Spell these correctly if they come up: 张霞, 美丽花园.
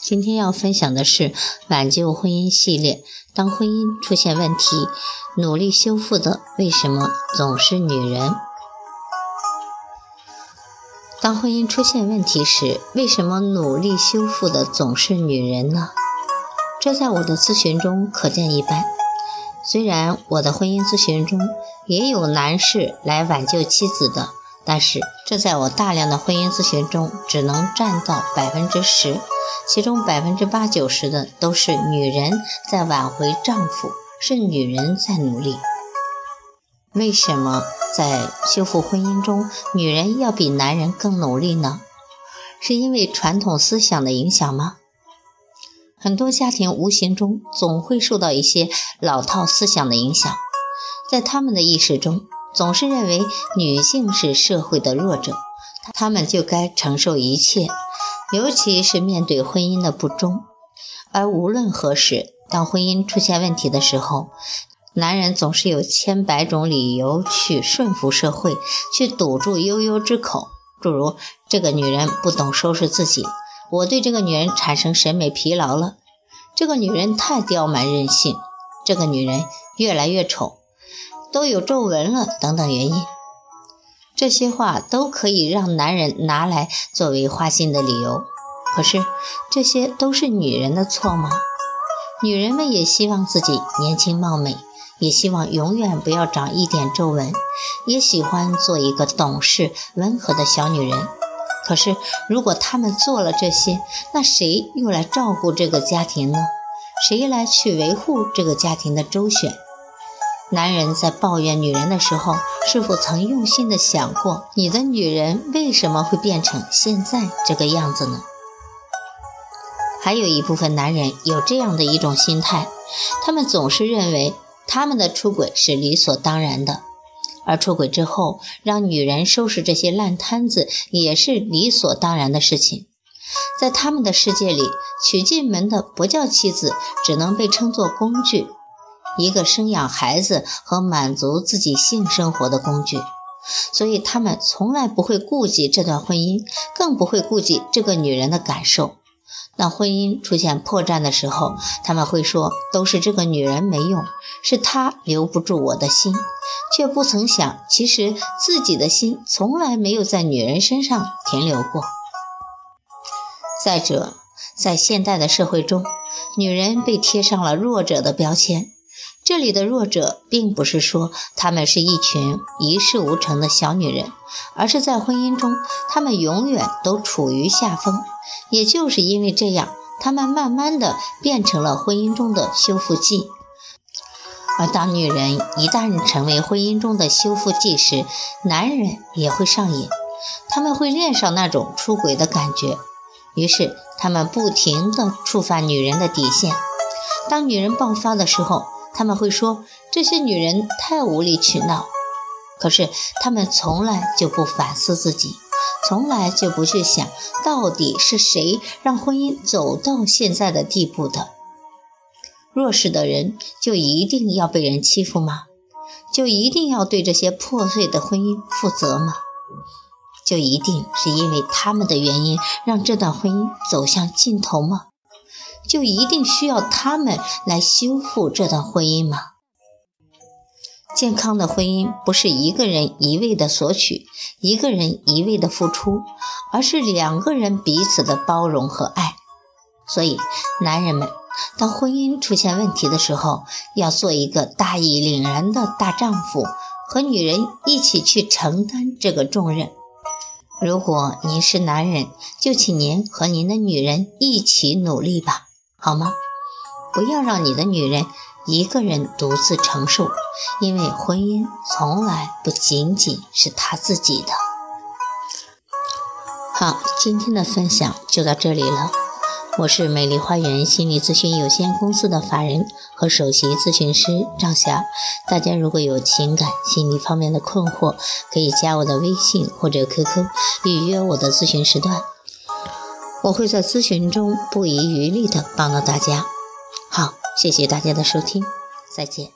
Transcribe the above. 今天要分享的是挽救婚姻系列，当婚姻出现问题，努力修复的为什么总是女人？当婚姻出现问题时，为什么努力修复的总是女人呢？这在我的咨询中可见一斑。虽然我的婚姻咨询中也有男士来挽救妻子的，但是这在我大量的婚姻咨询中只能占到 10%， 其中 8-90% 的都是女人在挽回丈夫，是女人在努力。为什么在修复婚姻中女人要比男人更努力呢？是因为传统思想的影响吗？很多家庭无形中总会受到一些老套思想的影响，在他们的意识中总是认为女性是社会的弱者，她们就该承受一切，尤其是面对婚姻的不忠。而无论何时，当婚姻出现问题的时候，男人总是有千百种理由去顺服社会，去堵住悠悠之口，诸如这个女人不懂收拾自己，我对这个女人产生审美疲劳了，这个女人太刁蛮任性，这个女人越来越丑，都有皱纹了等等原因。这些话都可以让男人拿来作为花心的理由，可是这些都是女人的错吗？女人们也希望自己年轻貌美，也希望永远不要长一点皱纹，也喜欢做一个懂事温和的小女人。可是如果她们做了这些，那谁又来照顾这个家庭呢？谁来去维护这个家庭的周旋？男人在抱怨女人的时候，是否曾用心的想过，你的女人为什么会变成现在这个样子呢？还有一部分男人有这样的一种心态，他们总是认为他们的出轨是理所当然的，而出轨之后让女人收拾这些烂摊子也是理所当然的事情。在他们的世界里，娶进门的不叫妻子，只能被称作工具，一个生养孩子和满足自己性生活的工具。所以他们从来不会顾及这段婚姻，更不会顾及这个女人的感受。当婚姻出现破绽的时候，他们会说都是这个女人没用，是她留不住我的心，却不曾想其实自己的心从来没有在女人身上停留过。再者，在现代的社会中，女人被贴上了弱者的标签。这里的弱者并不是说她们是一群一事无成的小女人，而是在婚姻中她们永远都处于下风。也就是因为这样，她们慢慢的变成了婚姻中的修复剂。而当女人一旦成为婚姻中的修复剂时，男人也会上瘾，他们会恋上那种出轨的感觉，于是他们不停的触犯女人的底线。当女人爆发的时候，他们会说这些女人太无理取闹，可是他们从来就不反思自己，从来就不去想到底是谁让婚姻走到现在的地步的。弱势的人就一定要被人欺负吗？就一定要对这些破碎的婚姻负责吗？就一定是因为他们的原因让这段婚姻走向尽头吗？就一定需要他们来修复这段婚姻吗？健康的婚姻不是一个人一味的索取，一个人一味的付出，而是两个人彼此的包容和爱。所以男人们当婚姻出现问题的时候，要做一个大义凛然的大丈夫，和女人一起去承担这个重任。如果您是男人，就请您和您的女人一起努力吧，好吗？不要让你的女人一个人独自承受，因为婚姻从来不仅仅是她自己的。好，今天的分享就到这里了。我是美丽花园心理咨询有限公司的法人和首席咨询师张霞。大家如果有情感心理方面的困惑，可以加我的微信或者 QQ 预约我的咨询时段，我会在咨询中不遗余力地帮到大家。好，谢谢大家的收听，再见。